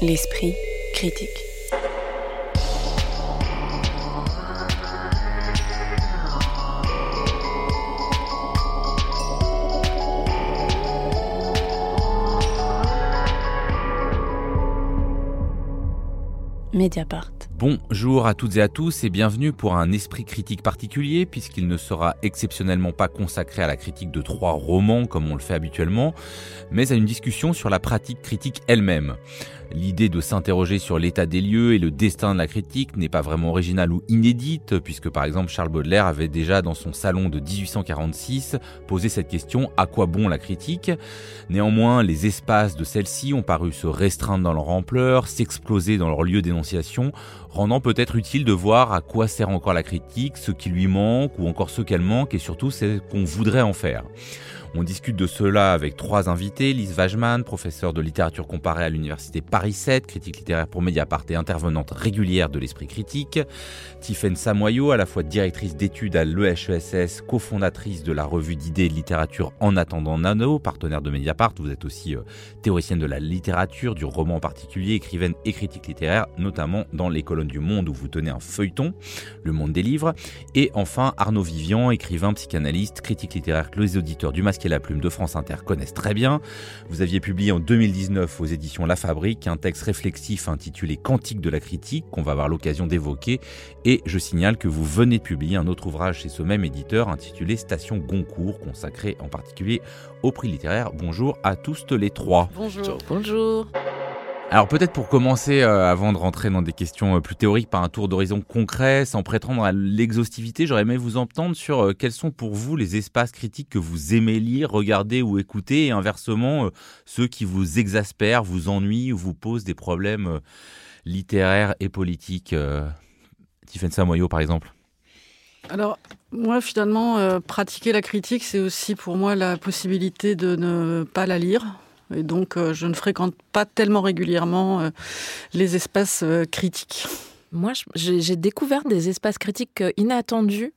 L'esprit critique. Mediapart. Bonjour à toutes et à tous et bienvenue pour un esprit critique particulier puisqu'il ne sera exceptionnellement pas consacré à la critique de 3 romans comme on le fait habituellement, mais à une discussion sur la pratique critique elle-même. L'idée de s'interroger sur l'état des lieux et le destin de la critique n'est pas vraiment originale ou inédite puisque par exemple Charles Baudelaire avait déjà dans son salon de 1846 posé cette question « À quoi bon la critique ?». Néanmoins, les espaces de celle-ci ont paru se restreindre dans leur ampleur, s'exploser dans leur lieu d'énonciation, rendant peut-être utile de voir à quoi sert encore la critique, ce qui lui manque ou encore ce qu'elle manque et surtout ce qu'on voudrait en faire. On discute de cela avec 3 invités, Lise Wajeman, professeure de littérature comparée à l'université Paris 7, critique littéraire pour Mediapart et intervenante régulière de l'esprit critique, Tiphaine Samoyault, à la fois directrice d'études à l'EHESS, cofondatrice de la revue d'idées et de littérature En attendant Nadeau, partenaire de Mediapart, vous êtes aussi théoricienne de la littérature, du roman en particulier, écrivaine et critique littéraire, notamment dans les colonnes du Monde où vous tenez un feuilleton, Le Monde des livres, et enfin Arnaud Viviant, écrivain, psychanalyste, critique littéraire que les auditeurs du Masque et la Plume de France Inter connaissent très bien. Vous aviez publié en 2019 aux éditions La Fabrique un texte réflexif intitulé Cantique de la Critique qu'on va avoir l'occasion d'évoquer et je signale que vous venez de publier un autre ouvrage chez ce même éditeur intitulé Station Goncourt consacré en particulier au prix littéraire. Bonjour à tous les 3. Bonjour. Bonjour. Alors peut-être pour commencer, avant de rentrer dans des questions plus théoriques, par un tour d'horizon concret, sans prétendre à l'exhaustivité, j'aurais aimé vous entendre sur quels sont pour vous les espaces critiques que vous aimez lire, regarder ou écouter, et inversement, ceux qui vous exaspèrent, vous ennuient ou vous posent des problèmes littéraires et politiques. Tiphaine Samoyault, par exemple. Alors, moi, finalement, pratiquer la critique, c'est aussi pour moi la possibilité de ne pas la lire. Et donc, je ne fréquente pas tellement régulièrement les espaces critiques. Moi, j'ai découvert des espaces critiques inattendus,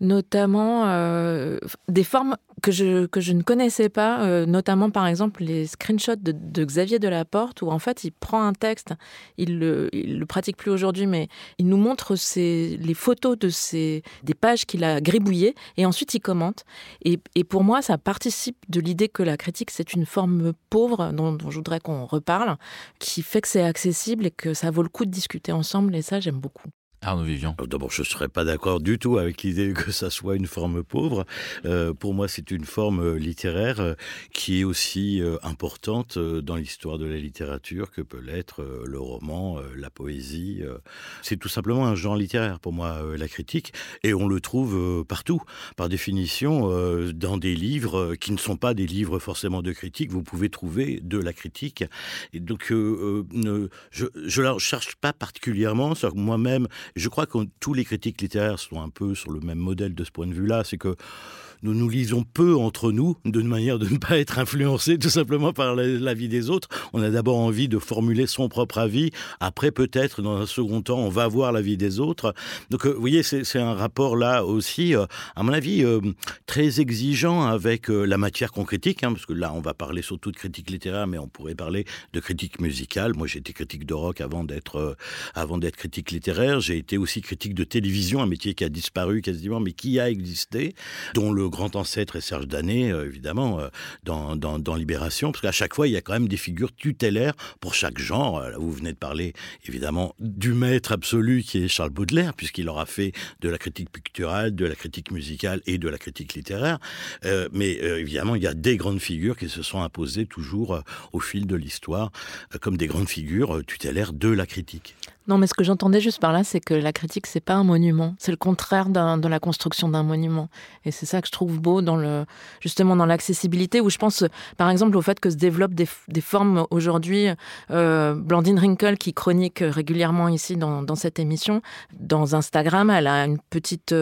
notamment des formes que je ne connaissais pas, notamment par exemple les screenshots de Xavier de la Porte, où en fait il prend un texte, il le pratique plus aujourd'hui, mais il nous montre les photos des pages qu'il a gribouillées, et ensuite il commente. Et pour moi, ça participe de l'idée que la critique, c'est une forme pauvre, dont je voudrais qu'on reparle, qui fait que c'est accessible et que ça vaut le coup de discuter ensemble, et ça, j'aime beaucoup. Arnaud Viviant. D'abord, je ne serais pas d'accord du tout avec l'idée que ça soit une forme pauvre. Pour moi, c'est une forme littéraire qui est aussi importante dans l'histoire de la littérature que peut l'être le roman, la poésie. C'est tout simplement un genre littéraire, pour moi, la critique. Et on le trouve partout. Par définition, dans des livres qui ne sont pas des livres forcément de critique, vous pouvez trouver de la critique. Et donc, je ne la recherche pas particulièrement. C'est-à-dire que moi-même, je crois que tous les critiques littéraires sont un peu sur le même modèle de ce point de vue-là, c'est que nous nous lisons peu entre nous, de manière de ne pas être influencés tout simplement par l'avis des autres. On a d'abord envie de formuler son propre avis. Après, peut-être, dans un second temps, on va voir l'avis des autres. Donc, vous voyez, c'est un rapport là aussi, à mon avis, très exigeant avec la matière qu'on critique, parce que là, on va parler surtout de critique littéraire, mais on pourrait parler de critique musicale. Moi, j'ai été critique de rock avant d'être critique littéraire. J'ai été aussi critique de télévision, un métier qui a disparu quasiment, mais qui a existé, dont le grand ancêtre est Serge Daney, évidemment, dans Libération, parce qu'à chaque fois, il y a quand même des figures tutélaires pour chaque genre. Là, vous venez de parler, évidemment, du maître absolu qui est Charles Baudelaire, puisqu'il aura fait de la critique picturale, de la critique musicale et de la critique littéraire. Mais évidemment, il y a des grandes figures qui se sont imposées toujours au fil de l'histoire, comme des grandes figures tutélaires de la critique. Non, mais ce que j'entendais juste par là, c'est que la critique, c'est pas un monument. C'est le contraire de la construction d'un monument. Et c'est ça que je trouve beau, justement dans l'accessibilité, où je pense, par exemple, au fait que se développent des formes aujourd'hui. Blandine Rinkel, qui chronique régulièrement ici dans cette émission, dans Instagram, elle a une petite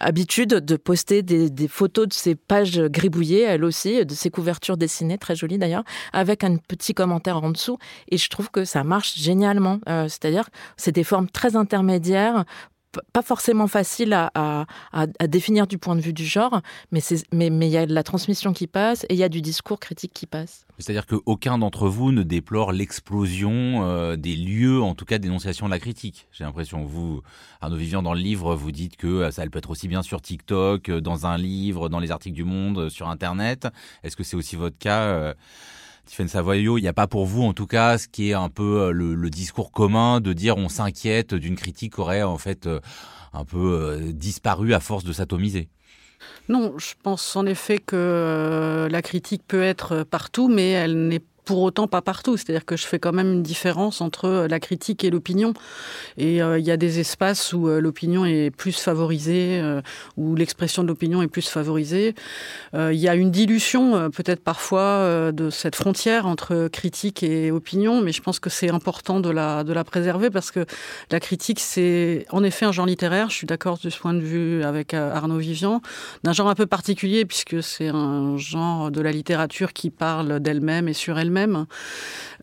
habitude de poster des photos de ses pages gribouillées, elle aussi, de ses couvertures dessinées, très jolies d'ailleurs, avec un petit commentaire en dessous. Et je trouve que ça marche génialement. C'est-à-dire, c'est des formes très intermédiaires pas forcément facile à définir du point de vue du genre, mais y a de la transmission qui passe et il y a du discours critique qui passe. C'est-à-dire qu'aucun d'entre vous ne déplore l'explosion des lieux, en tout cas d'énonciation de la critique. J'ai l'impression, vous, Arnaud Viviant, dans le livre, vous dites que ça peut être aussi bien sur TikTok, dans un livre, dans les articles du Monde, sur Internet. Est-ce que c'est aussi votre cas Tiphaine Samoyault, il n'y a pas pour vous, en tout cas, ce qui est un peu le discours commun de dire on s'inquiète d'une critique qui aurait en fait un peu disparu à force de s'atomiser. Non, je pense en effet que la critique peut être partout, mais elle n'est pour autant pas partout. C'est-à-dire que je fais quand même une différence entre la critique et l'opinion. Et il y a des espaces où l'opinion est plus favorisée, où l'expression de l'opinion est plus favorisée. Il y a une dilution peut-être parfois de cette frontière entre critique et opinion, mais je pense que c'est important de la préserver parce que la critique, c'est en effet un genre littéraire, je suis d'accord de ce point de vue avec Arnaud Viviant, d'un genre un peu particulier puisque c'est un genre de la littérature qui parle d'elle-même et sur elle-même.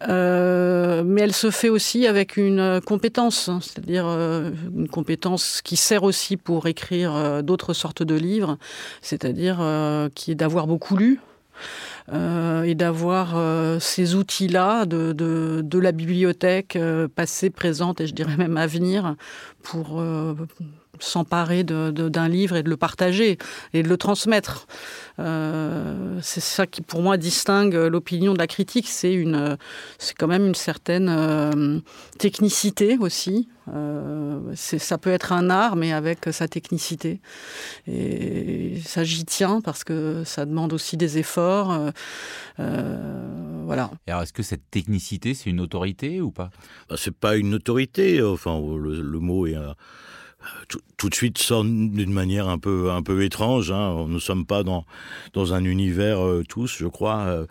Mais elle se fait aussi avec une compétence, c'est-à-dire une compétence qui sert aussi pour écrire d'autres sortes de livres, c'est-à-dire qui est d'avoir beaucoup lu et d'avoir ces outils-là de la bibliothèque passée, présente et je dirais même à venir pour s'emparer d'un livre et de le partager et de le transmettre. C'est ça qui, pour moi, distingue l'opinion de la critique. C'est quand même une certaine technicité aussi. Ça peut être un art, mais avec sa technicité. Et ça, j'y tiens parce que ça demande aussi des efforts. Voilà. Et alors, est-ce que cette technicité, c'est une autorité ou pas ? C'est pas une autorité. Enfin, le mot est... Tout de suite sonne d'une manière un peu étrange. Hein. Nous ne sommes pas dans un univers tous, je crois,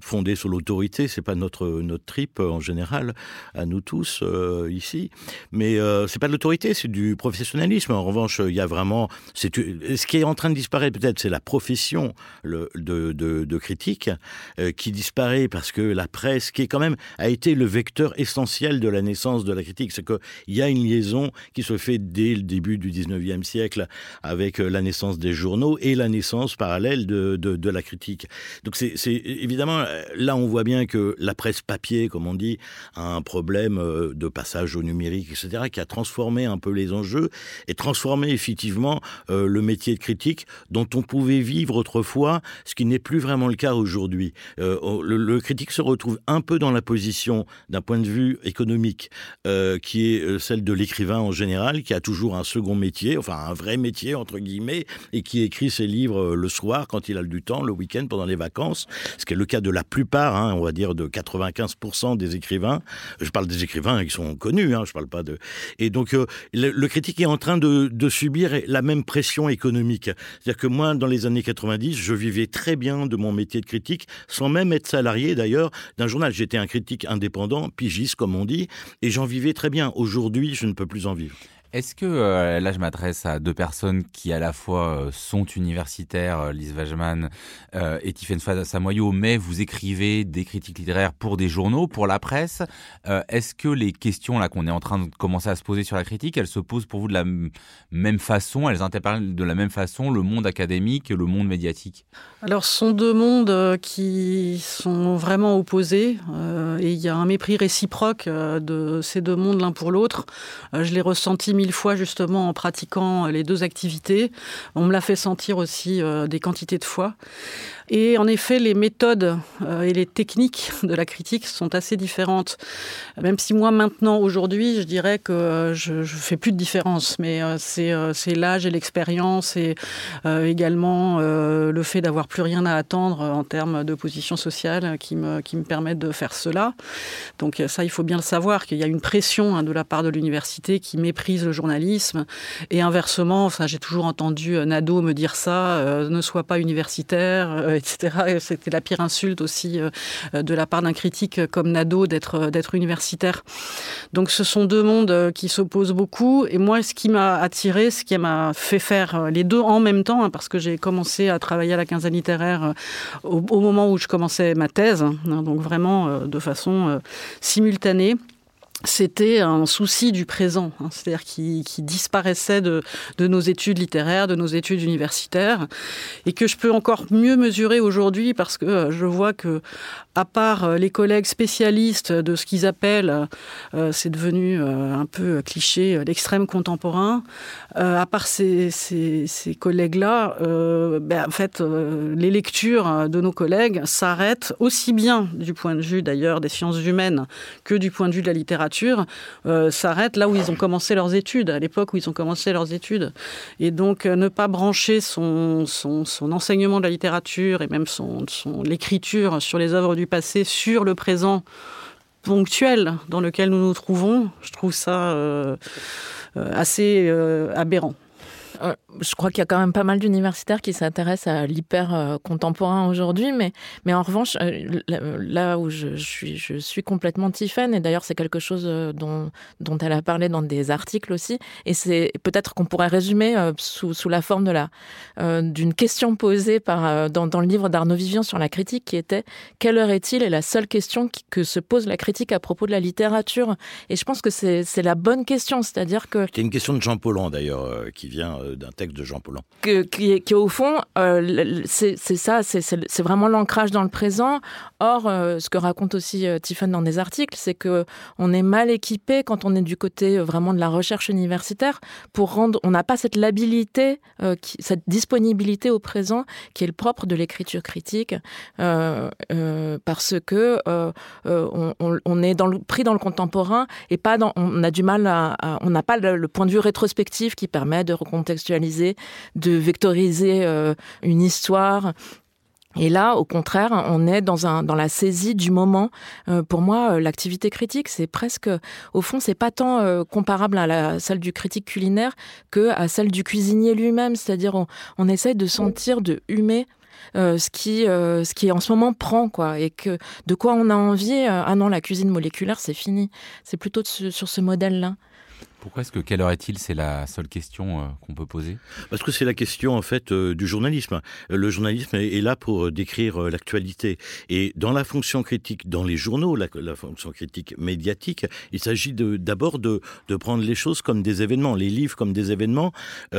fondé sur l'autorité. C'est pas notre trip en général à nous tous ici. Mais c'est pas de l'autorité, c'est du professionnalisme. En revanche, il y a vraiment ce qui est en train de disparaître peut-être, c'est la profession de critique qui disparaît parce que la presse, qui est quand même a été le vecteur essentiel de la naissance de la critique, c'est que il y a une liaison qui se fait dès le début du 19e siècle avec la naissance des journaux et la naissance parallèle de la critique. Donc c'est évidemment, là on voit bien que la presse papier, comme on dit, a un problème de passage au numérique, etc., qui a transformé un peu les enjeux et transformé effectivement le métier de critique dont on pouvait vivre autrefois, ce qui n'est plus vraiment le cas aujourd'hui. Le critique se retrouve un peu dans la position d'un point de vue économique qui est celle de l'écrivain en général, qui a toujours un second métier, enfin un vrai métier entre guillemets, et qui écrit ses livres le soir quand il a du temps, le week-end, pendant les vacances, ce qui est le cas de la plupart, hein, on va dire de 95% des écrivains. Je parle des écrivains qui sont connus, hein, je parle pas de... Et donc le critique est en train de subir la même pression économique. C'est-à-dire que moi, dans les années 90, je vivais très bien de mon métier de critique, sans même être salarié d'ailleurs, d'un journal. J'étais un critique indépendant, pigiste comme on dit, et j'en vivais très bien. Aujourd'hui, je ne peux plus en vivre. Est-ce que, là je m'adresse à deux personnes qui à la fois sont universitaires, Lise Wajeman et Tiphaine Samoyault, mais vous écrivez des critiques littéraires pour des journaux, pour la presse, est-ce que les questions là qu'on est en train de commencer à se poser sur la critique, elles se posent pour vous de la même façon, elles interpellent de la même façon le monde académique et le monde médiatique ? Alors ce sont deux mondes qui sont vraiment opposés et il y a un mépris réciproque de ces deux mondes l'un pour l'autre. Je les ressenti 1000 fois justement en pratiquant les deux activités. On me l'a fait sentir aussi des quantités de fois. Et en effet, les méthodes et les techniques de la critique sont assez différentes. Même si moi, maintenant, aujourd'hui, je dirais que je ne fais plus de différence. Mais c'est l'âge et l'expérience et également le fait d'avoir plus rien à attendre en termes de position sociale qui me permettent de faire cela. Donc ça, il faut bien le savoir, qu'il y a une pression de la part de l'université qui méprise le journalisme. Et inversement, enfin, j'ai toujours entendu Nadeau me dire ça, ne sois pas universitaire, etc. C'était la pire insulte aussi de la part d'un critique comme Nadeau d'être universitaire. Donc ce sont deux mondes qui s'opposent beaucoup. Et moi, ce qui m'a attirée, ce qui m'a fait faire les deux en même temps, parce que j'ai commencé à travailler à la quinzaine littéraire au moment où je commençais ma thèse, donc vraiment de façon simultanée. c'était un souci du présent, hein, c'est-à-dire qui disparaissait de nos études littéraires, de nos études universitaires, et que je peux encore mieux mesurer aujourd'hui parce que je vois que, à part les collègues spécialistes de ce qu'ils appellent, c'est devenu un peu cliché, l'extrême contemporain, à part ces collègues-là, en fait, les lectures de nos collègues s'arrêtent aussi bien du point de vue d'ailleurs des sciences humaines que du point de vue de la littérature, s'arrêtent là où ils ont commencé leurs études, à l'époque où ils ont commencé leurs études. Et donc, ne pas brancher son enseignement de la littérature et même l'écriture sur les œuvres du passé, sur le présent ponctuel dans lequel nous nous trouvons, je trouve ça assez aberrant. Je crois qu'il y a quand même pas mal d'universitaires qui s'intéressent à l'hyper-contemporain aujourd'hui, mais en revanche, là où je suis complètement Tiphaine, et d'ailleurs c'est quelque chose dont elle a parlé dans des articles aussi, et c'est peut-être qu'on pourrait résumer sous la forme d'une question posée dans le livre d'Arnaud Viviant sur la critique, qui était « Quelle heure est-il ?» est la seule question que se pose la critique à propos de la littérature. Et je pense que c'est la bonne question, c'est-à-dire que... C'était une question de Jean Paulhan d'ailleurs, qui vient... d'un texte de Jean Paulhan. Qui au fond, c'est ça, c'est vraiment l'ancrage dans le présent. Or, ce que raconte aussi Tiphaine dans des articles, c'est qu'on est mal équipé quand on est du côté vraiment de la recherche universitaire pour rendre... On n'a pas cette labilité, cette disponibilité au présent qui est le propre de l'écriture critique parce que on est pris dans le contemporain et pas dans... On a du mal on n'a pas le point de vue rétrospectif qui permet de contextualiser, de vectoriser une histoire. Et là, au contraire, on est dans la saisie du moment. Pour moi, l'activité critique, c'est presque... Au fond, c'est pas tant comparable à celle du critique culinaire qu'à celle du cuisinier lui-même. C'est-à-dire, on essaye de sentir, de humer ce qui en ce moment prend, quoi, et que de quoi on a envie. Ah non, la cuisine moléculaire, c'est fini. C'est plutôt sur ce modèle-là. Pourquoi est-ce que « Quelle heure est-il » c'est la seule question qu'on peut poser ? Parce que c'est la question en fait du journalisme. Le journalisme est là pour décrire l'actualité. Et dans la fonction critique, dans les journaux, la fonction critique médiatique, il s'agit d'abord de prendre les choses comme des événements, les livres comme des événements. Il y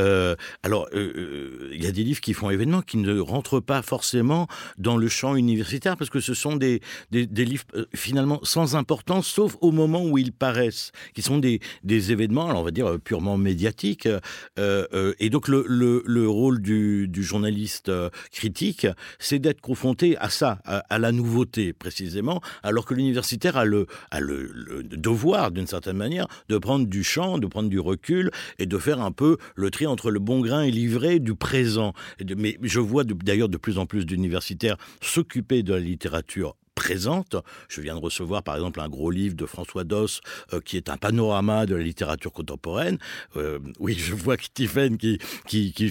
a des livres qui font événements qui ne rentrent pas forcément dans le champ universitaire parce que ce sont des livres finalement sans importance, sauf au moment où ils paraissent, qui sont des événements, alors on va dire purement médiatique, et donc le rôle du journaliste critique, c'est d'être confronté à ça, à la nouveauté précisément, alors que l'universitaire a le devoir d'une certaine manière de prendre du champ, de prendre du recul et de faire un peu le tri entre le bon grain et l'ivraie du présent. Mais je vois d'ailleurs de plus en plus d'universitaires s'occuper de la littérature présente. Je viens de recevoir par exemple un gros livre de François Doss qui est un panorama de la littérature contemporaine. Oui, je vois que Tiphaine qui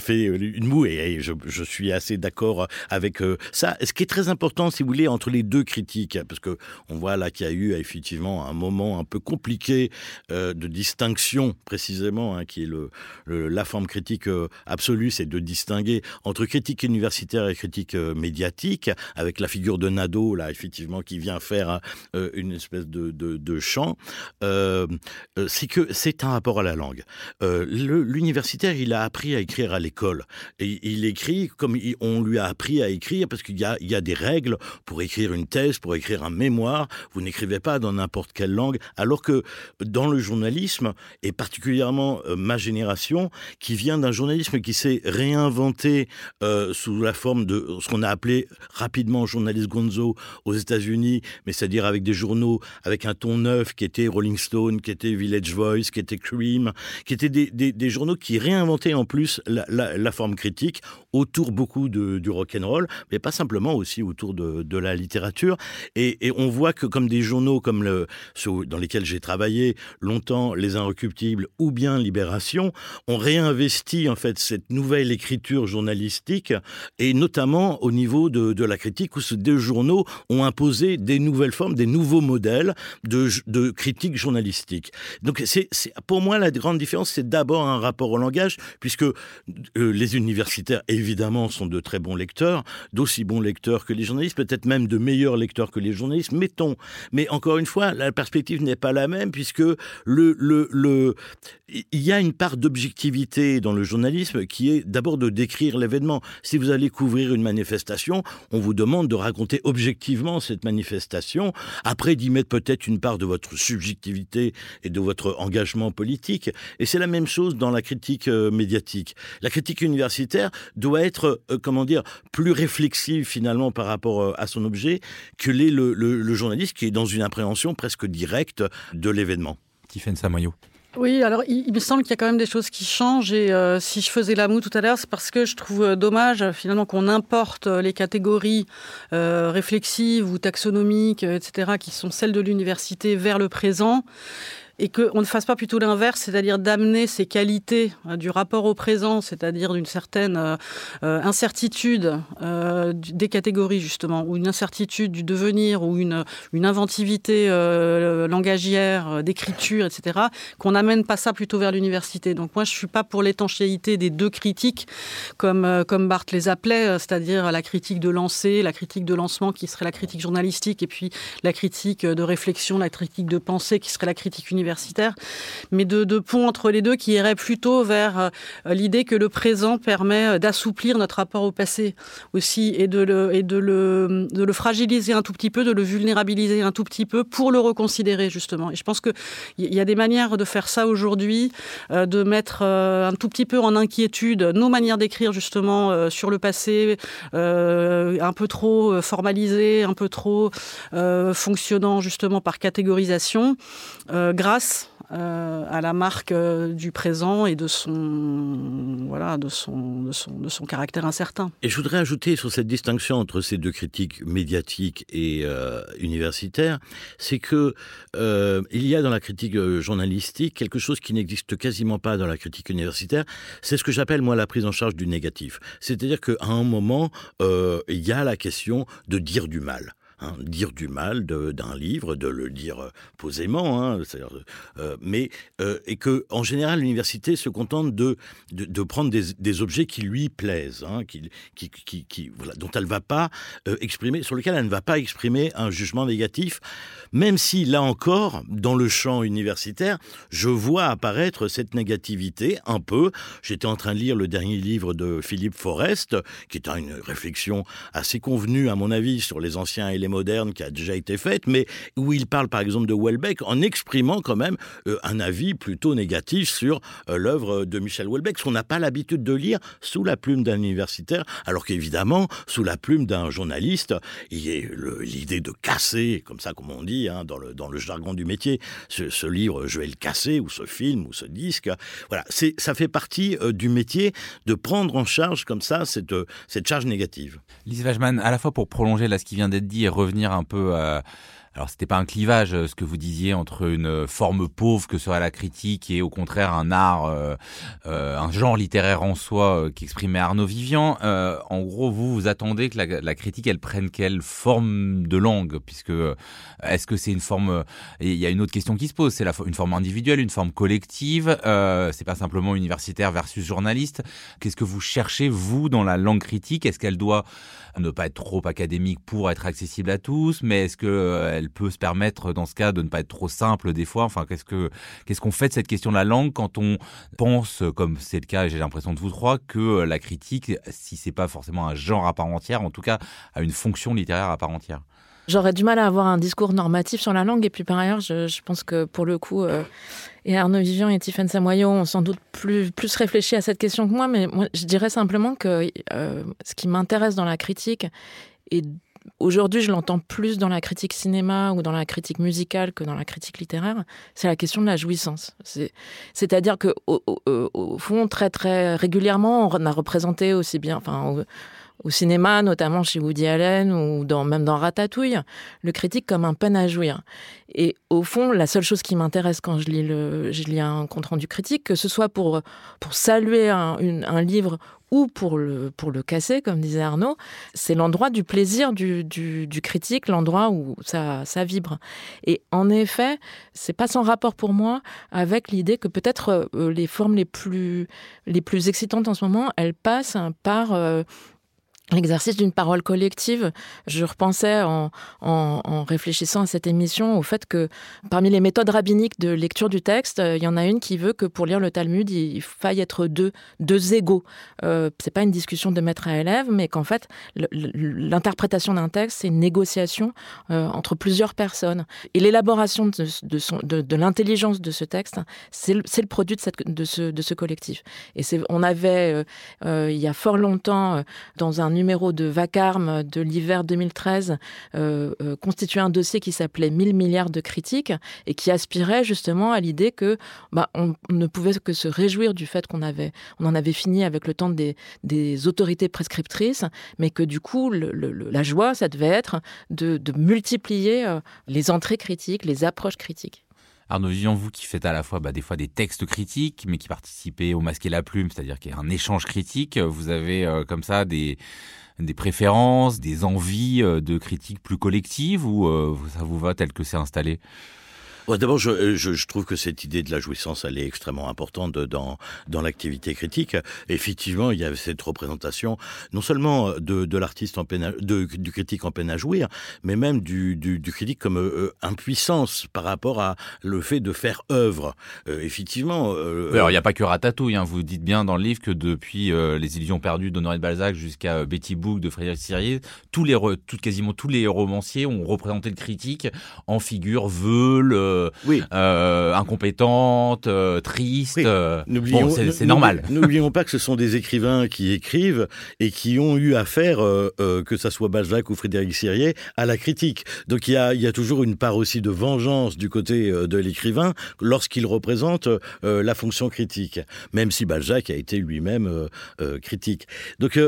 fait une moue et je suis assez d'accord avec ça. Ce qui est très important, si vous voulez, entre les deux critiques, parce que on voit là qu'il y a eu effectivement un moment un peu compliqué de distinction précisément, hein, qui est la forme critique absolue, c'est de distinguer entre critique universitaire et critique médiatique, avec la figure de Nadeau là effectivement, qui vient faire une espèce de chant, c'est que c'est un rapport à la langue. L'universitaire, il a appris à écrire à l'école. Et il écrit comme on lui a appris à écrire, parce qu'il y a des règles pour écrire une thèse, pour écrire un mémoire. Vous n'écrivez pas dans n'importe quelle langue. Alors que dans le journalisme, et particulièrement ma génération, qui vient d'un journalisme qui s'est réinventé sous la forme de ce qu'on a appelé rapidement journaliste gonzo aux États-Unis, mais c'est-à-dire avec des journaux, avec un ton neuf qui était Rolling Stone, qui était Village Voice, qui était Cream, qui étaient des journaux qui réinventaient en plus la forme critique autour beaucoup du rock'n'roll, mais pas simplement, aussi autour de la littérature. Et on voit que comme des journaux comme ceux dans lesquels j'ai travaillé longtemps, Les Inrecuptibles ou bien Libération, ont réinvesti en fait cette nouvelle écriture journalistique, et notamment au niveau de la critique, où ces deux journaux ont un imposer des nouvelles formes, des nouveaux modèles de critique journalistique. Donc c'est, pour moi, la grande différence, c'est d'abord un rapport au langage, puisque les universitaires, évidemment, sont de très bons lecteurs, d'aussi bons lecteurs que les journalistes, peut-être même de meilleurs lecteurs que les journalistes, mettons. Mais encore une fois, la perspective n'est pas la même, puisque il y a une part d'objectivité dans le journalisme qui est d'abord de décrire l'événement. Si vous allez couvrir une manifestation, on vous demande de raconter objectivement cette manifestation, après d'y mettre peut-être une part de votre subjectivité et de votre engagement politique. Et c'est la même chose dans la critique médiatique. La critique universitaire doit être, plus réflexive finalement par rapport à son objet que l'est le journaliste qui est dans une appréhension presque directe de l'événement. Tiphaine Samoyault. Oui, alors il me semble qu'il y a quand même des choses qui changent et si je faisais la moue tout à l'heure, c'est parce que je trouve dommage finalement qu'on importe les catégories réflexives ou taxonomiques, etc., qui sont celles de l'université vers le présent. Et qu'on ne fasse pas plutôt l'inverse, c'est-à-dire d'amener ces qualités du rapport au présent, c'est-à-dire d'une certaine incertitude des catégories, justement, ou une incertitude du devenir, ou une inventivité langagière, d'écriture, etc., qu'on n'amène pas ça plutôt vers l'université. Donc moi, je ne suis pas pour l'étanchéité des deux critiques, comme Barthes les appelait, c'est-à-dire la critique de lancer, la critique de lancement, qui serait la critique journalistique, et puis la critique de réflexion, la critique de pensée, qui serait la critique universitaire, mais de pont entre les deux qui irait plutôt vers l'idée que le présent permet d'assouplir notre rapport au passé aussi et de le fragiliser un tout petit peu, de le vulnérabiliser un tout petit peu pour le reconsidérer justement. Et je pense qu'il y a des manières de faire ça aujourd'hui, de mettre un tout petit peu en inquiétude nos manières d'écrire justement sur le passé, un peu trop formalisé, un peu trop fonctionnant justement par catégorisation. Grâce à la marque du présent et de son caractère incertain. Et je voudrais ajouter sur cette distinction entre ces deux critiques médiatiques et universitaires, c'est que il y a dans la critique journalistique quelque chose qui n'existe quasiment pas dans la critique universitaire. C'est ce que j'appelle moi la prise en charge du négatif. C'est-à-dire qu'à un moment, il y a la question de dire du mal. Dire du mal d'un livre, de le dire posément, et que en général l'université se contente de prendre des objets qui lui plaisent, dont elle ne va pas exprimer, sur lequel elle ne va pas exprimer un jugement négatif, même si là encore dans le champ universitaire, je vois apparaître cette négativité un peu. J'étais en train de lire le dernier livre de Philippe Forest, qui est une réflexion assez convenue à mon avis sur les anciens et les moderne qui a déjà été faite, mais où il parle par exemple de Houellebecq en exprimant quand même un avis plutôt négatif sur l'œuvre de Michel Houellebecq, ce qu'on n'a pas l'habitude de lire sous la plume d'un universitaire, alors qu'évidemment, sous la plume d'un journaliste, il y a l'idée de casser, comme ça comme on dit dans le jargon du métier, ce livre, je vais le casser, ou ce film, ou ce disque. Voilà, ça fait partie du métier de prendre en charge comme ça cette charge négative. Lise Wajeman, à la fois pour prolonger là ce qui vient d'être dit, et revenir un peu à... Alors, c'était pas un clivage, ce que vous disiez, entre une forme pauvre que serait la critique et au contraire un art, un genre littéraire en soi qu'exprimait Arnaud Viviant. En gros, vous attendez que la critique, elle prenne quelle forme de langue, puisque est-ce que c'est une forme... Il y a une autre question qui se pose, c'est une forme individuelle, une forme collective. C'est pas simplement universitaire versus journaliste. Qu'est-ce que vous cherchez, vous, dans la langue critique ? Est-ce qu'elle doit ne pas être trop académique pour être accessible à tous, mais est-ce que elle peut se permettre, dans ce cas, de ne pas être trop simple des fois. Enfin, qu'est-ce qu'on fait de cette question de la langue quand on pense, comme c'est le cas, j'ai l'impression de vous trois, que la critique, si c'est pas forcément un genre à part entière, en tout cas, a une fonction littéraire à part entière. J'aurais du mal à avoir un discours normatif sur la langue. Et puis, par ailleurs, je pense que, pour le coup, et Arnaud Viviant et Tiphaine Samoyault ont sans doute plus réfléchi à cette question que moi. Mais moi, je dirais simplement que ce qui m'intéresse dans la critique est... Aujourd'hui, je l'entends plus dans la critique cinéma ou dans la critique musicale que dans la critique littéraire. C'est la question de la jouissance. C'est-à-dire que, au fond, très très régulièrement, on a représenté aussi bien, au cinéma, notamment chez Woody Allen ou même dans Ratatouille, le critique comme un peine à jouir. Et au fond, la seule chose qui m'intéresse quand je lis un compte rendu critique, que ce soit pour saluer un livre ou pour le casser, comme disait Arnaud, c'est l'endroit du plaisir du critique, l'endroit où ça vibre. Et en effet, c'est pas sans rapport pour moi avec l'idée que peut-être les formes les plus excitantes en ce moment, elles passent par l'exercice d'une parole collective. Je repensais en réfléchissant à cette émission au fait que parmi les méthodes rabbiniques de lecture du texte, il y en a une qui veut que pour lire le Talmud, il faille être deux égaux. C'est pas une discussion de maître à élève, mais qu'en fait, l'interprétation d'un texte, c'est une négociation entre plusieurs personnes. Et l'élaboration de l'intelligence de ce texte, c'est le produit de ce collectif. Et on avait, il y a fort longtemps, dans un numéro de Vacarme de l'hiver 2013, constituait un dossier qui s'appelait 1000 milliards de critiques et qui aspirait justement à l'idée que on ne pouvait que se réjouir du fait qu'on en avait fini avec le temps des autorités prescriptrices, mais que du coup la joie, ça devait être de multiplier les entrées critiques, les approches critiques. Arnaud Viviant, vous qui faites à la fois des fois des textes critiques, mais qui participez au Masque et la Plume, c'est-à-dire qu'il y a un échange critique, vous avez comme ça des préférences, des envies de critiques plus collectives, ou ça vous va tel que c'est installé ? D'abord, je trouve que cette idée de la jouissance, elle est extrêmement importante dans l'activité critique. Effectivement, il y a cette représentation non seulement de l'artiste en peine, du critique en peine à jouir, mais même du critique comme impuissance par rapport à le fait de faire œuvre. Effectivement. Alors, il n'y a pas que Ratatouille. Hein. Vous dites bien dans le livre que depuis Les Illusions perdues d'Honoré de Balzac jusqu'à Betty Book de Frédéric Cyril, quasiment tous les romanciers ont représenté le critique en figure veule. Oui. Incompétente, triste. Oui. C'est normal. N'oublions pas que ce sont des écrivains qui écrivent et qui ont eu affaire, que ça soit Balzac ou Frédéric Cyril, à la critique. Donc il y a toujours une part aussi de vengeance du côté de l'écrivain lorsqu'il représente la fonction critique, même si Balzac a été lui-même critique. Donc,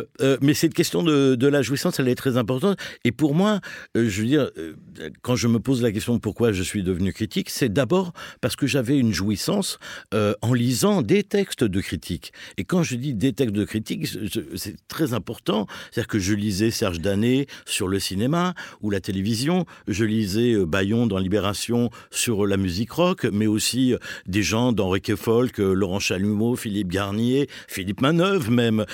mais cette question de la jouissance, elle est très importante. Et pour moi, je veux dire, quand je me pose la question de pourquoi je suis devenu critique, c'est d'abord parce que j'avais une jouissance en lisant des textes de critique. Et quand je dis des textes de critique, c'est très important. C'est-à-dire que je lisais Serge Daney sur le cinéma ou la télévision, je lisais Bayon dans Libération sur la musique rock, mais aussi des gens d'Henri Queffolk, Laurent Chalumeau, Philippe Garnier, Philippe Manœuvre même,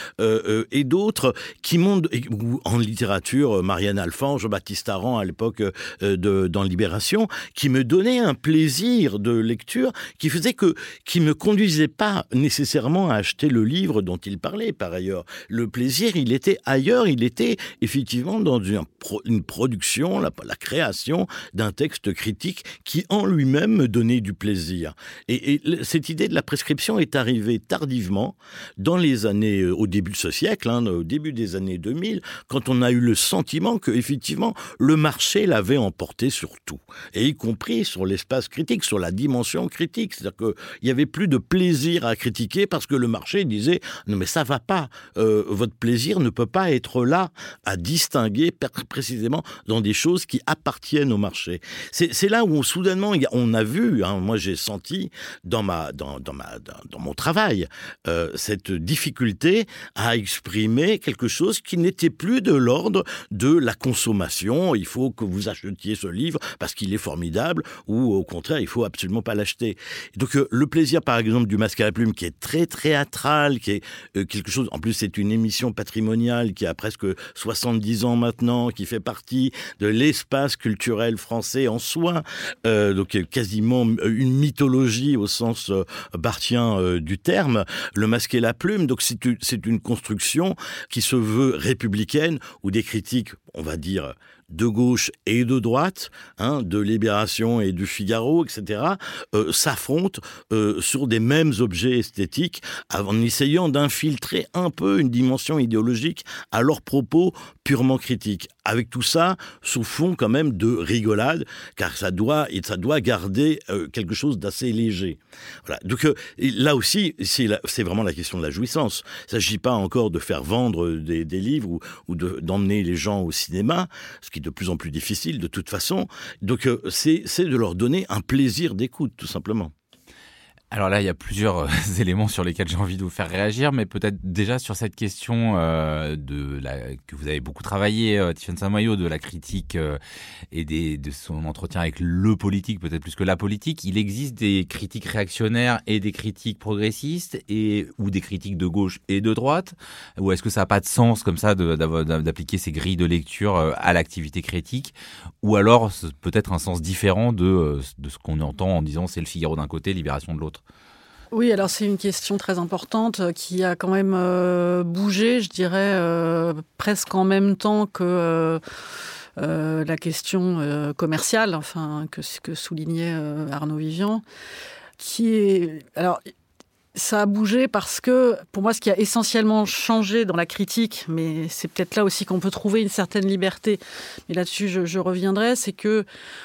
et d'autres qui montent, ou en littérature, Marianne Alphand, Jean-Baptiste Aran à l'époque dans Libération, qui me donnaient un plaisir de lecture qui faisait qui me conduisait pas nécessairement à acheter le livre dont il parlait. Par ailleurs, le plaisir, il était ailleurs, il était effectivement dans une production, la création d'un texte critique qui en lui-même me donnait du plaisir. Et cette idée de la prescription est arrivée tardivement dans les années, au début de ce siècle, au début des années 2000, quand on a eu le sentiment que effectivement le marché l'avait emporté sur tout, et y compris sur l'espace critique, sur la dimension critique. C'est-à-dire qu'il n'y avait plus de plaisir à critiquer parce que le marché disait « Non mais ça ne va pas, votre plaisir ne peut pas être là à distinguer précisément dans des choses qui appartiennent au marché ». C'est là où soudainement, on a vu, moi j'ai senti dans mon travail, cette difficulté à exprimer quelque chose qui n'était plus de l'ordre de la consommation. Il faut que vous achetiez ce livre parce qu'il est formidable, ou au contraire, il ne faut absolument pas l'acheter. Donc le plaisir, par exemple, du Masque à la Plume, qui est très théâtral, qui est quelque chose... En plus, c'est une émission patrimoniale qui a presque 70 ans maintenant, qui fait partie de l'espace culturel français en soi, donc quasiment une mythologie au sens barthien du terme. Le Masque et la Plume, donc c'est une construction qui se veut républicaine, où des critiques, on va dire... de gauche et de droite, de Libération et du Figaro, etc., s'affrontent sur des mêmes objets esthétiques en essayant d'infiltrer un peu une dimension idéologique à leurs propos purement critiques. Avec tout ça, sous fond quand même de rigolade, car ça doit garder quelque chose d'assez léger. Voilà. Donc là aussi, c'est vraiment la question de la jouissance. Il ne s'agit pas encore de faire vendre des livres ou d'emmener les gens au cinéma, ce qui est de plus en plus difficile de toute façon. Donc c'est de leur donner un plaisir d'écoute, tout simplement. Alors là, il y a plusieurs éléments sur lesquels j'ai envie de vous faire réagir, mais peut-être déjà sur cette question que vous avez beaucoup travaillé, Tiphaine Samoyault, de la critique et de son entretien avec le politique, peut-être plus que la politique. Il existe des critiques réactionnaires et des critiques progressistes, ou des critiques de gauche et de droite, ou est-ce que ça n'a pas de sens comme ça d'appliquer ces grilles de lecture à l'activité critique, ou alors peut-être un sens différent de ce qu'on entend en disant c'est le Figaro d'un côté, Libération de l'autre? Oui, alors c'est une question très importante qui a quand même bougé, je dirais, presque en même temps que la question commerciale, enfin, que soulignait Arnaud Viviant, qui est... Alors, ça a bougé parce que, pour moi, ce qui a essentiellement changé dans la critique, mais c'est peut-être là aussi qu'on peut trouver une certaine liberté, mais là-dessus je reviendrai, c'est que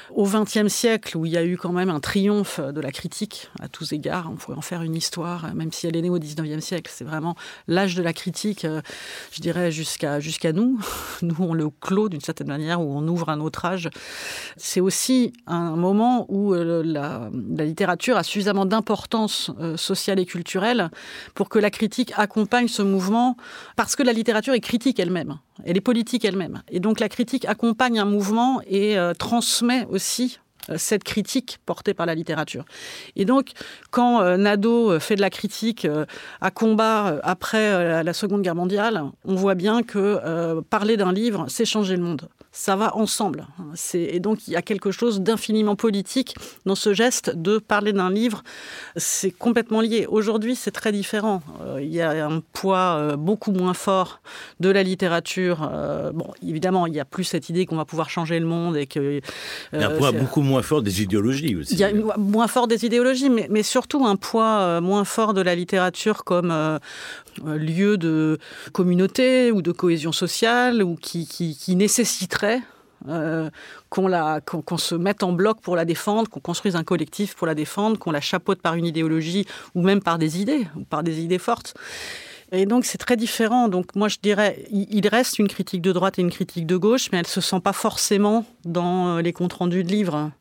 au XXe siècle, où il y a eu quand même un triomphe de la critique à tous égards, on pourrait en faire une histoire, même si elle est née au XIXe siècle, c'est vraiment l'âge de la critique, je dirais jusqu'à nous. Nous, on le clôt d'une certaine manière, où on ouvre un autre âge. C'est aussi un moment où la littérature a suffisamment d'importance sociale et culturelle pour que la critique accompagne ce mouvement, parce que la littérature est critique elle-même, elle est politique elle-même. Et donc la critique accompagne un mouvement et transmet aussi cette critique portée par la littérature. Et donc, quand Nadeau fait de la critique à combat après la Seconde Guerre mondiale, on voit bien que parler d'un livre, c'est changer le monde. Ça va ensemble. Et donc, il y a quelque chose d'infiniment politique dans ce geste de parler d'un livre. C'est complètement lié. Aujourd'hui, c'est très différent. Il y a un poids beaucoup moins fort de la littérature. Bon, évidemment, il n'y a plus cette idée qu'on va pouvoir changer le monde et que... il y a un poids beaucoup moins fort des idéologies aussi. Il y a moins fort des idéologies, mais surtout un poids moins fort de la littérature comme lieu de communauté ou de cohésion sociale, ou qui nécessiterait qu'on se mette en bloc pour la défendre, qu'on construise un collectif pour la défendre, qu'on la chapeaute par une idéologie ou même par des idées, ou par des idées fortes. Et donc, c'est très différent. Donc, moi, je dirais, il reste une critique de droite et une critique de gauche, mais elle ne se sent pas forcément dans les comptes rendus de livres.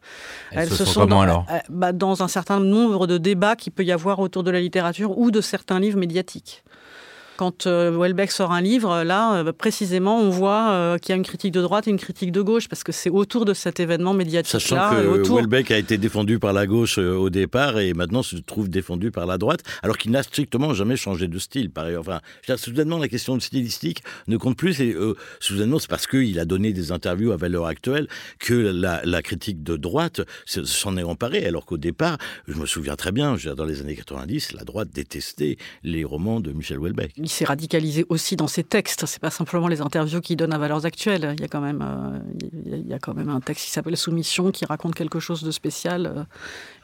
Elle se sent comment, alors ? Dans un certain nombre de débats qu'il peut y avoir autour de la littérature ou de certains livres médiatiques. Quand Houellebecq sort un livre, là, précisément, on voit qu'il y a une critique de droite et une critique de gauche, parce que c'est autour de cet événement médiatique-là. Sachant que Houellebecq a été défendu par la gauche au départ, et maintenant se trouve défendu par la droite, alors qu'il n'a strictement jamais changé de style, par ailleurs. Enfin, soudainement, la question de stylistique ne compte plus. Et, soudainement, c'est parce qu'il a donné des interviews à Valeurs Actuelles que la critique de droite s'en est emparée, alors qu'au départ, je me souviens très bien, dans les années 90, la droite détestait les romans de Michel Houellebecq. Il s'est radicalisé aussi dans ses textes. C'est pas simplement les interviews qu'il donne à Valeurs Actuelles. Il y a quand même, un texte qui s'appelle Soumission, qui raconte quelque chose de spécial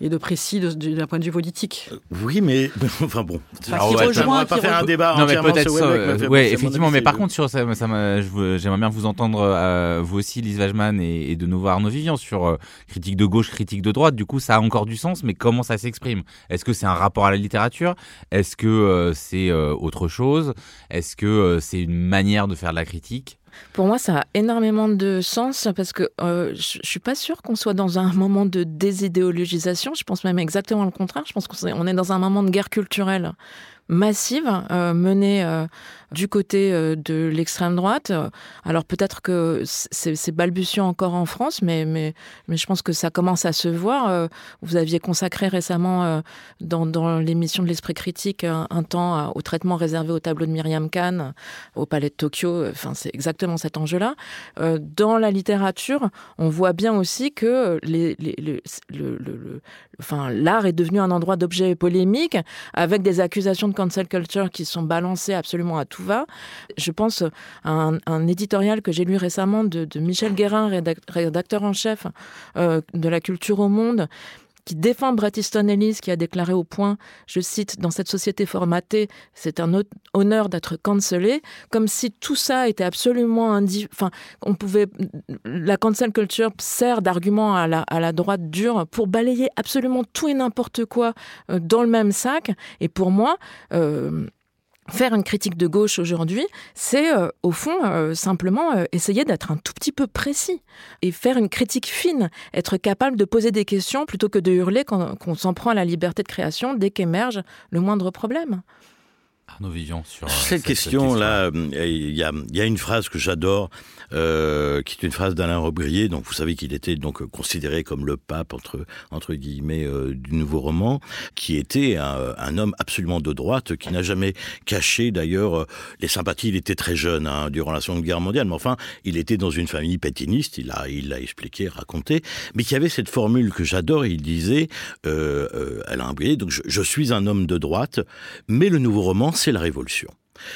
et de précis d'un point de vue politique. Oui, mais enfin bon. On va pas faire un débat entièrement sur Houellebecq. Oui, effectivement. Mais par contre, sur ça, j'aimerais bien vous entendre, vous aussi, Lise Wajeman, et de nouveau Arnaud Viviant, sur critique de gauche, critique de droite. Du coup, ça a encore du sens, mais comment ça s'exprime ? Est-ce que c'est un rapport à la littérature ? Est-ce que c'est autre chose ? Est-ce que c'est une manière de faire de la critique ? Pour moi, ça a énormément de sens parce que je ne suis pas sûre qu'on soit dans un moment de désidéologisation. Je pense même exactement le contraire. Je pense qu'on est dans un moment de guerre culturelle massive menée du côté de l'extrême droite. Alors peut-être que c'est balbutiant encore en France, mais je pense que ça commence à se voir. Vous aviez consacré récemment dans l'émission de l'Esprit critique un temps au traitement réservé au tableau de Myriam Kahn au Palais de Tokyo. Enfin, c'est exactement cet enjeu-là. Dans la littérature, on voit bien aussi que l'art est devenu un endroit d'objet polémique avec des accusations de cancel culture qui sont balancées absolument à tout va. Je pense à un éditorial que j'ai lu récemment de Michel Guérin, rédacteur en chef de la Culture au Monde, qui défend Bret Easton Ellis, qui a déclaré au Point, je cite, « Dans cette société formatée, c'est un honneur d'être cancelé », comme si tout ça était absolument... La cancel culture sert d'argument à la droite dure pour balayer absolument tout et n'importe quoi dans le même sac. Et pour moi... Faire une critique de gauche aujourd'hui, c'est au fond simplement essayer d'être un tout petit peu précis et faire une critique fine, être capable de poser des questions plutôt que de hurler qu'on s'en prend à la liberté de création dès qu'émerge le moindre problème. Arnaud Viviant, sur cette question-là, il y a une phrase que j'adore, qui est une phrase d'Alain Robbe-Grillet. Donc, vous savez qu'il était donc considéré comme le pape entre guillemets du nouveau roman, qui était un homme absolument de droite, qui n'a jamais caché d'ailleurs les sympathies. Il était très jeune durant la Seconde Guerre mondiale, mais enfin, il était dans une famille pétainiste. Il l'a expliqué, raconté, mais qui avait cette formule que j'adore. Il disait, Alain Robbe-Grillet, donc je suis un homme de droite, mais le nouveau roman, c'est la révolution.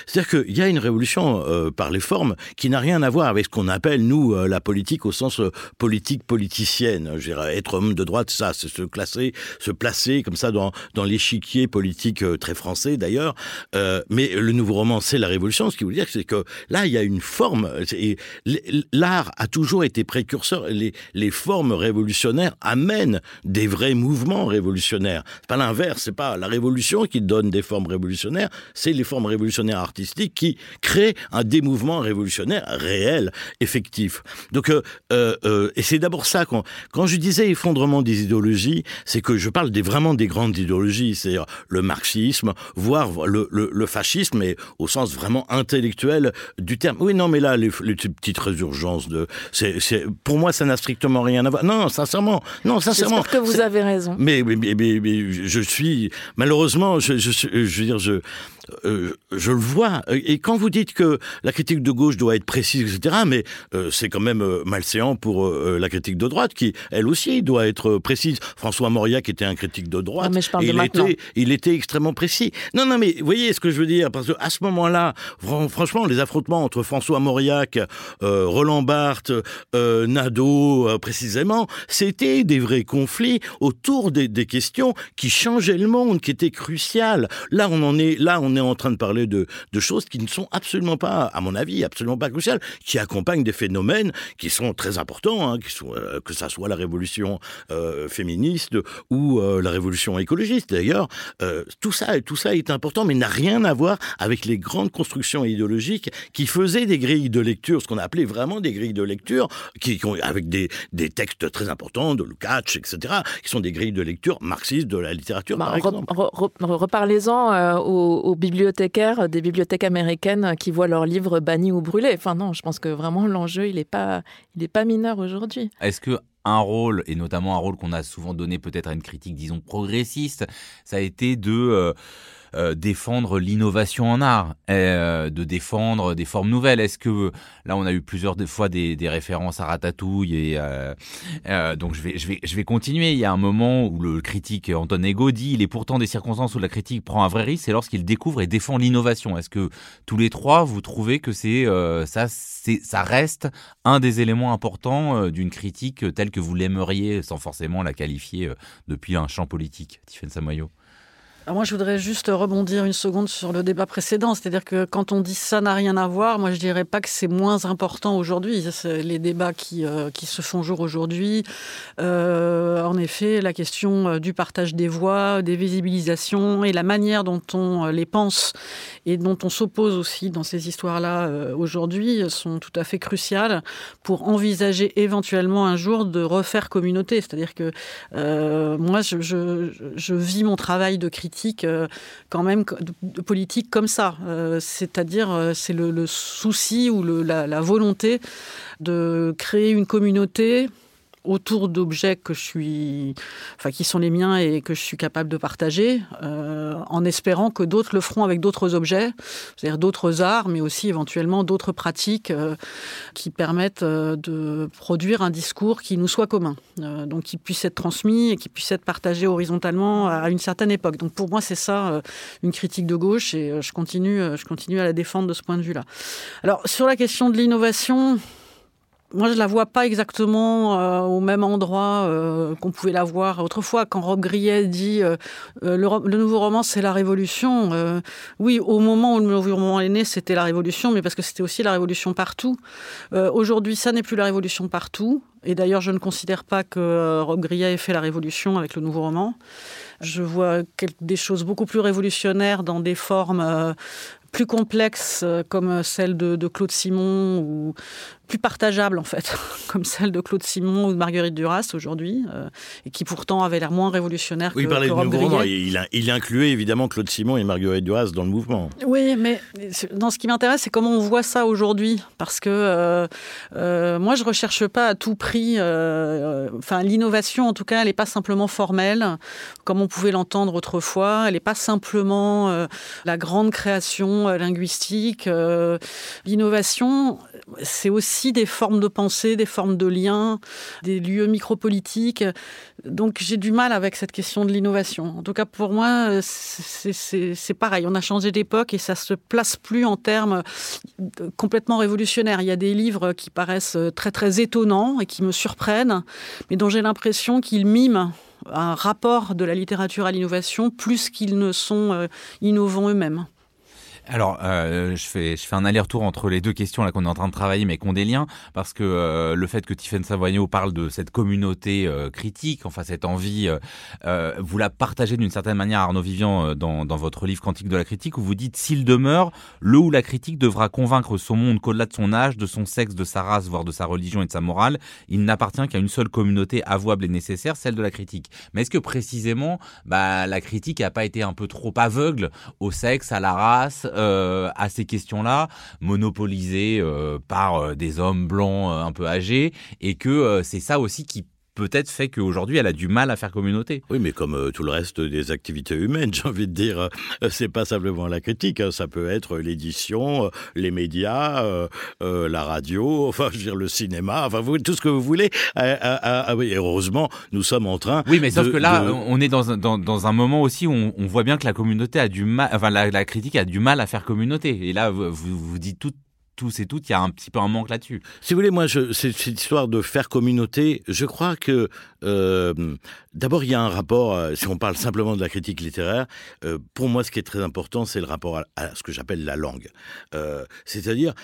C'est-à-dire qu'il y a une révolution par les formes qui n'a rien à voir avec ce qu'on appelle, nous, la politique au sens politique politicienne. Je veux dire, être homme de droite, ça, c'est se placer comme ça dans l'échiquier politique très français d'ailleurs. Mais le nouveau roman, c'est la révolution. Ce qui veut dire, c'est que là, il y a une forme. L'art a toujours été précurseur. Les formes révolutionnaires amènent des vrais mouvements révolutionnaires. C'est pas l'inverse. C'est pas la révolution qui donne des formes révolutionnaires. C'est les formes révolutionnaires artistique qui crée des mouvements révolutionnaires réels, effectifs. Donc, et c'est d'abord ça, quand je disais effondrement des idéologies, c'est que je parle vraiment des grandes idéologies, c'est-à-dire le marxisme, voire le fascisme, mais au sens vraiment intellectuel du terme. Oui, non, mais là, les petites résurgences, pour moi, ça n'a strictement rien à voir. Non, sincèrement. J'espère que vous avez raison. Mais je suis... Malheureusement, je le vois. Et quand vous dites que la critique de gauche doit être précise, etc., mais c'est quand même malséant pour la critique de droite, qui, elle aussi, doit être précise. François Mauriac était un critique de droite. Non, mais je parle de maintenant. Il était extrêmement précis. Non, mais vous voyez ce que je veux dire, parce qu'à ce moment-là, franchement, les affrontements entre François Mauriac, Roland Barthes, Nadeau, précisément, c'était des vrais conflits autour des questions qui changeaient le monde, qui étaient cruciales. Là, on est en train de parler de choses qui ne sont absolument pas, à mon avis, absolument pas cruciales, qui accompagnent des phénomènes qui sont très importants, qui sont, que ça soit la révolution féministe ou la révolution écologiste. D'ailleurs, tout ça est important, mais n'a rien à voir avec les grandes constructions idéologiques qui faisaient des grilles de lecture, ce qu'on appelait vraiment des grilles de lecture, avec des textes très importants, de Lukács, etc., qui sont des grilles de lecture marxistes de la littérature, par exemple. Reparlez-en aux bibliothécaires, des bibliothèques américaines qui voient leurs livres bannis ou brûlés. Enfin non, je pense que vraiment l'enjeu, il n'est pas mineur aujourd'hui. Est-ce que un rôle, et notamment un rôle qu'on a souvent donné peut-être à une critique, disons, progressiste, ça a été de défendre l'innovation en art, de défendre des formes nouvelles. Est-ce que, là, on a eu plusieurs fois des références à Ratatouille, et donc je vais continuer. Il y a un moment où le critique Anton Ego dit « Il est pourtant des circonstances où la critique prend un vrai risque, c'est lorsqu'il découvre et défend l'innovation ». Est-ce que tous les trois, vous trouvez que ça reste un des éléments importants d'une critique telle que vous l'aimeriez, sans forcément la qualifier depuis un champ politique, Tiphaine Samoyault? Alors moi, je voudrais juste rebondir une seconde sur le débat précédent. C'est-à-dire que quand on dit ça n'a rien à voir, moi, je dirais pas que c'est moins important aujourd'hui. C'est les débats qui se font jour aujourd'hui. En effet, la question du partage des voix, des visibilisations et la manière dont on les pense et dont on s'oppose aussi dans ces histoires-là aujourd'hui sont tout à fait cruciales pour envisager éventuellement un jour de refaire communauté. C'est-à-dire que moi, je vis mon travail de critique quand même de politique comme ça, c'est-à-dire c'est le souci ou la volonté de créer une communauté autour d'objets qui sont les miens et que je suis capable de partager, en espérant que d'autres le feront avec d'autres objets, c'est-à-dire d'autres arts, mais aussi éventuellement d'autres pratiques qui permettent de produire un discours qui nous soit commun, donc qui puisse être transmis et qui puisse être partagé horizontalement à une certaine époque. Donc pour moi, c'est ça une critique de gauche, et je continue à la défendre de ce point de vue-là. Alors sur la question de l'innovation... Moi, je ne la vois pas exactement au même endroit qu'on pouvait la voir autrefois. Quand Robbe-Grillet dit le nouveau roman, c'est la Révolution. Oui, au moment où le nouveau roman est né, c'était la Révolution, mais parce que c'était aussi la Révolution partout. Aujourd'hui, ça n'est plus la Révolution partout. Et d'ailleurs, je ne considère pas que Robbe-Grillet ait fait la Révolution avec le nouveau roman. Je vois des choses beaucoup plus révolutionnaires dans des formes plus complexes, comme celle de Claude Simon, ou plus partageable en fait, comme celle de Claude Simon ou de Marguerite Duras aujourd'hui, et qui pourtant avait l'air moins révolutionnaire que Robbe-Grillet. Oui, il parlait du nouveau roman, il incluait évidemment Claude Simon et Marguerite Duras dans le mouvement. Oui, mais dans ce qui m'intéresse, c'est comment on voit ça aujourd'hui, parce que moi je ne recherche pas à tout prix, enfin l'innovation en tout cas, elle n'est pas simplement formelle, comme on pouvait l'entendre autrefois, elle n'est pas simplement la grande création linguistique, l'innovation c'est aussi des formes de pensée, des formes de liens, des lieux micropolitiques. Donc j'ai du mal avec cette question de l'innovation. En tout cas pour moi, c'est pareil. On a changé d'époque et ça ne se place plus en termes complètement révolutionnaires. Il y a des livres qui paraissent très très étonnants et qui me surprennent, mais dont j'ai l'impression qu'ils miment un rapport de la littérature à l'innovation plus qu'ils ne sont innovants eux-mêmes. Alors, je fais un aller-retour entre les deux questions là qu'on est en train de travailler, mais qu'on des liens, parce que le fait que Tiphaine Samoyault parle de cette communauté critique, enfin cette envie, vous la partagez d'une certaine manière, Arnaud Viviant, dans votre livre Cantique de la Critique, où vous dites « S'il demeure, le ou la critique devra convaincre son monde qu'au-delà de son âge, de son sexe, de sa race, voire de sa religion et de sa morale, il n'appartient qu'à une seule communauté avouable et nécessaire, celle de la critique. » Mais est-ce que précisément, la critique n'a pas été un peu trop aveugle au sexe, à la race, à ces questions-là, monopolisées par des hommes blancs un peu âgés, et que c'est ça aussi qui peut-être fait qu'aujourd'hui, elle a du mal à faire communauté. Oui, mais comme tout le reste des activités humaines, j'ai envie de dire, c'est pas simplement la critique, hein, ça peut être l'édition, les médias, la radio, enfin, je veux dire, le cinéma, enfin, tout ce que vous voulez. Oui, heureusement, nous sommes en train... Oui, mais sauf que là, on est dans un moment aussi où on voit bien que la communauté a du mal, enfin, la critique a du mal à faire communauté. Et là, vous dites tous et toutes, il y a un petit peu un manque là-dessus. Si vous voulez, moi, cette histoire de faire communauté, je crois que, d'abord, il y a un rapport, si on parle simplement de la critique littéraire, pour moi, ce qui est très important, c'est le rapport à ce que j'appelle la langue. C'est-à-dire,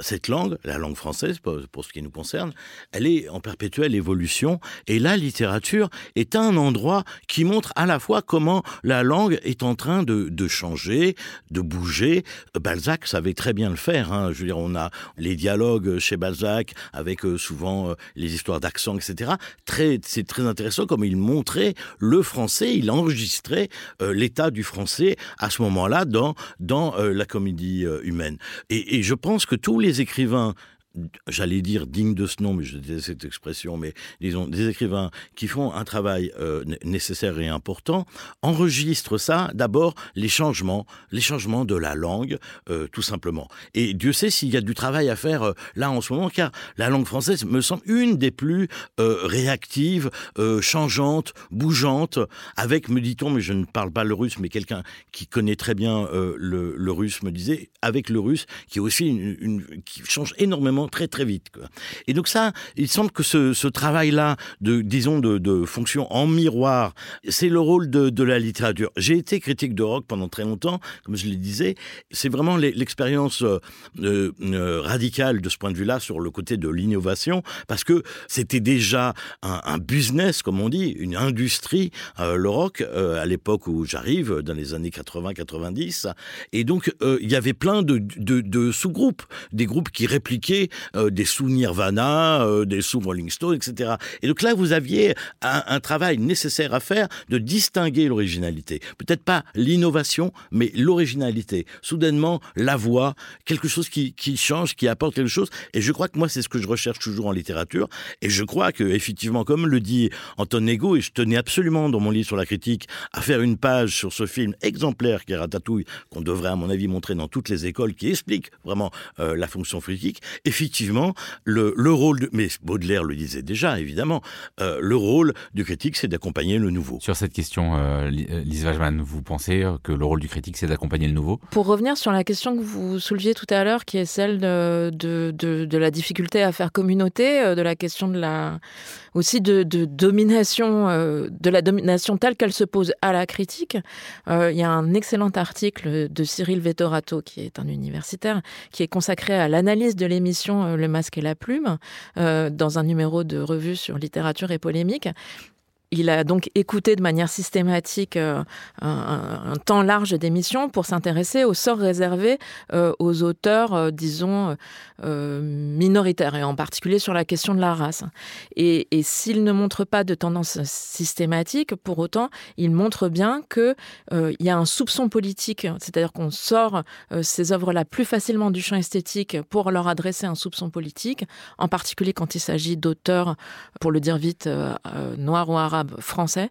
cette langue, la langue française, pour ce qui nous concerne, elle est en perpétuelle évolution, et la littérature est un endroit qui montre à la fois comment la langue est en train de changer, de bouger. Balzac savait très bien le faire, hein. Je veux dire, on a les dialogues chez Balzac avec souvent les histoires d'accent, etc. C'est très intéressant comme il montrait le français, il enregistrait l'état du français à ce moment-là dans la comédie humaine. Et je pense que tous les écrivains, j'allais dire digne de ce nom, mais je déteste cette expression, mais disons des écrivains qui font un travail nécessaire et important, enregistrent ça, d'abord les changements de la langue, tout simplement. Et Dieu sait s'il y a du travail à faire là en ce moment, car la langue française me semble une des plus réactives, changeantes, bougeantes, avec, me dit-on, mais je ne parle pas le russe, mais quelqu'un qui connaît très bien le russe me disait, avec le russe, qui est aussi qui change énormément très très vite. Et donc ça, il semble que ce travail-là, de fonction en miroir, c'est le rôle de la littérature. J'ai été critique de rock pendant très longtemps, comme je le disais. C'est vraiment l'expérience radicale de ce point de vue-là sur le côté de l'innovation, parce que c'était déjà un business, comme on dit, une industrie, le rock, à l'époque où j'arrive, dans les années 80-90. Et donc, il y avait plein de sous-groupes, des groupes qui répliquaient des sous-Nirvana, des sous-Rolling Stones, etc. Et donc là, vous aviez un travail nécessaire à faire de distinguer l'originalité. Peut-être pas l'innovation, mais l'originalité. Soudainement, la voix, quelque chose qui change, qui apporte quelque chose. Et je crois que moi, c'est ce que je recherche toujours en littérature. Et je crois que, effectivement, comme le dit Anton Ego, et je tenais absolument dans mon livre sur la critique à faire une page sur ce film exemplaire qui est Ratatouille, qu'on devrait, à mon avis, montrer dans toutes les écoles, qui explique vraiment la fonction critique. Et effectivement, le rôle... Mais Baudelaire le disait déjà, évidemment. Le rôle du critique, c'est d'accompagner le nouveau. Sur cette question, Lise Wajeman, vous pensez que le rôle du critique, c'est d'accompagner le nouveau? Pour revenir sur la question que vous souleviez tout à l'heure, qui est celle de la difficulté à faire communauté, de la question de la... aussi de domination, de la domination telle qu'elle se pose à la critique. Il y a un excellent article de Cyril Vettorato, qui est un universitaire, qui est consacré à l'analyse de l'émission Le Masque et la Plume, dans un numéro de revue sur littérature et polémique. Il a donc écouté de manière systématique un temps large d'émissions pour s'intéresser au sort réservé aux auteurs, disons, minoritaires, et en particulier sur la question de la race. Et s'il ne montre pas de tendance systématique, pour autant, il montre bien qu'il y a un soupçon politique, c'est-à-dire qu'on sort ces œuvres-là plus facilement du champ esthétique pour leur adresser un soupçon politique, en particulier quand il s'agit d'auteurs, pour le dire vite, noirs ou arabes, français,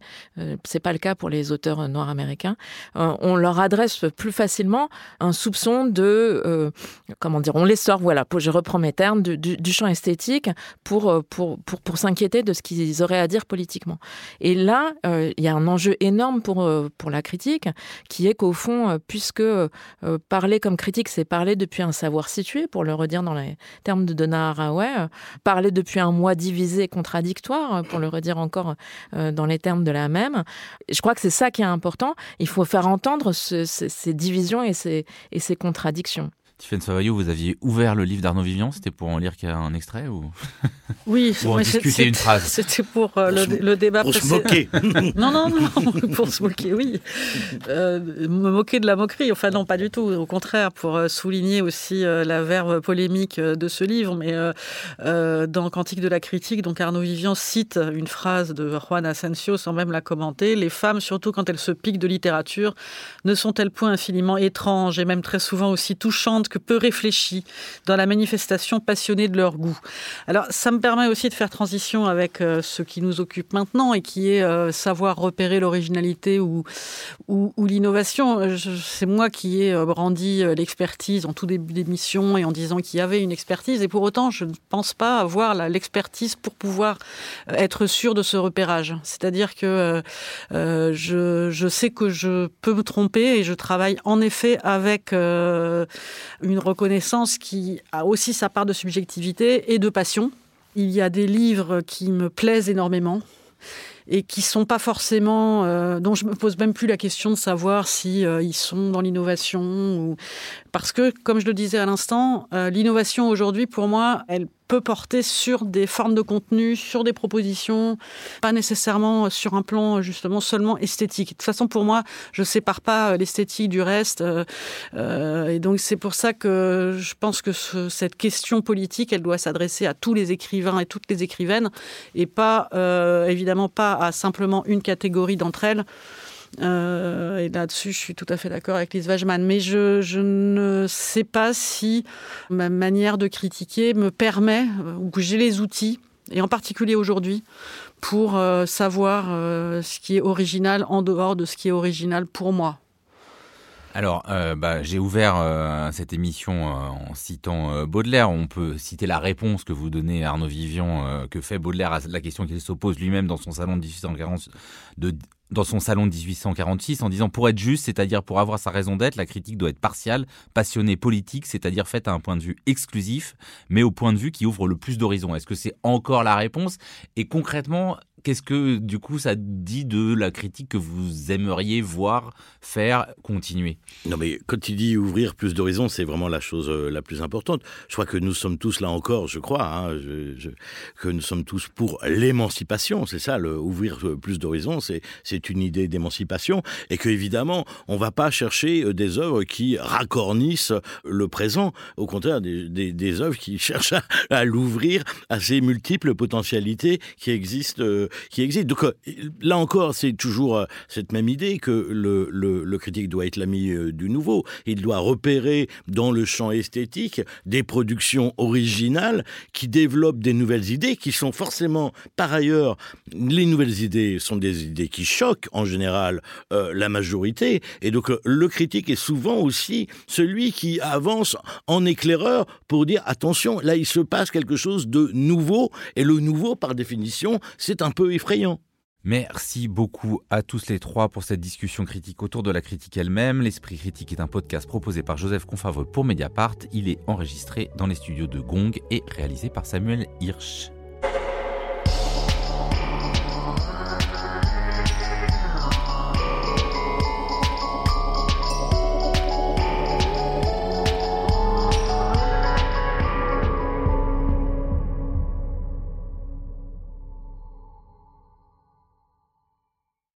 c'est pas le cas pour les auteurs noirs américains. On leur adresse plus facilement un soupçon de, comment dire, on les sort, voilà, je reprends mes termes, du champ esthétique pour s'inquiéter de ce qu'ils auraient à dire politiquement. Et là, il y a un enjeu énorme pour la critique, qui est qu'au fond, puisque parler comme critique, c'est parler depuis un savoir situé, pour le redire dans les termes de Donna Haraway, parler depuis un moi divisé et contradictoire, pour le redire encore dans les termes de la même. Je crois que c'est ça qui est important. Il faut faire entendre ces divisions et ces contradictions. Tiphaine Samoyault, vous aviez ouvert le livre d'Arnaud Viviant, c'était pour en lire qu'il y a un extrait ou... Oui, pour en discuter une phrase. C'était pour le débat précédent. Pour se moquer. Non, pour se moquer, oui. Me moquer de la moquerie, enfin non, pas du tout. Au contraire, pour souligner aussi la verve polémique de ce livre. Mais dans Cantique de la Critique, donc Arnaud Viviant cite une phrase de Juan Asensio sans même la commenter. « Les femmes, surtout quand elles se piquent de littérature, ne sont-elles point infiniment étranges et même très souvent aussi touchantes que peu réfléchis dans la manifestation passionnée de leur goût. » Alors, ça me permet aussi de faire transition avec ce qui nous occupe maintenant et qui est savoir repérer l'originalité ou l'innovation. C'est moi qui ai brandi l'expertise en tout début d'émission et en disant qu'il y avait une expertise. Et pour autant, je ne pense pas avoir l'expertise pour pouvoir être sûr de ce repérage. C'est-à-dire que je sais que je peux me tromper et je travaille en effet avec... une reconnaissance qui a aussi sa part de subjectivité et de passion. Il y a des livres qui me plaisent énormément et qui sont pas forcément... dont je me pose même plus la question de savoir si ils sont dans l'innovation. Parce que, comme je le disais à l'instant, l'innovation aujourd'hui, pour moi, elle peut porter sur des formes de contenu, sur des propositions, pas nécessairement sur un plan justement seulement esthétique. De toute façon, pour moi, je ne sépare pas l'esthétique du reste. Et donc, c'est pour ça que je pense que cette question politique, elle doit s'adresser à tous les écrivains et toutes les écrivaines, et pas, évidemment pas à simplement une catégorie d'entre elles. Et là-dessus, je suis tout à fait d'accord avec Lise Wajeman. Mais je ne sais pas si ma manière de critiquer me permet, ou que j'ai les outils, et en particulier aujourd'hui, pour savoir ce qui est original en dehors de ce qui est original pour moi. Alors, j'ai ouvert cette émission en citant Baudelaire. On peut citer la réponse que vous donnez à Arnaud Viviant, que fait Baudelaire à la question qu'il se pose lui-même dans son salon de 1840 dans son salon 1846, en disant « Pour être juste, c'est-à-dire pour avoir sa raison d'être, la critique doit être partiale, passionnée, politique, c'est-à-dire faite à un point de vue exclusif, mais au point de vue qui ouvre le plus d'horizons. » Est-ce que c'est encore la réponse? Et concrètement, qu'est-ce que, du coup, ça dit de la critique que vous aimeriez voir faire continuer? Non, mais quand il dit ouvrir plus d'horizons, c'est vraiment la chose la plus importante. Je crois que nous sommes tous, là encore, je crois, que nous sommes tous pour l'émancipation. C'est ça, ouvrir plus d'horizons, c'est une idée d'émancipation. Et qu'évidemment, on ne va pas chercher des œuvres qui racornissent le présent. Au contraire, des œuvres qui cherchent à l'ouvrir à ces multiples potentialités qui existent. Donc là encore, c'est toujours cette même idée que le critique doit être l'ami du nouveau. Il doit repérer dans le champ esthétique des productions originales qui développent des nouvelles idées, qui sont forcément, par ailleurs, les nouvelles idées sont des idées qui changent, choque en général la majorité. Et donc le critique est souvent aussi celui qui avance en éclaireur pour dire attention, là il se passe quelque chose de nouveau, et le nouveau par définition c'est un peu effrayant. Merci beaucoup à tous les trois pour cette discussion critique autour de la critique elle-même. L'Esprit critique est un podcast proposé par Joseph Confavreux pour Mediapart. Il est enregistré dans les studios de Gong et réalisé par Samuel Hirsch.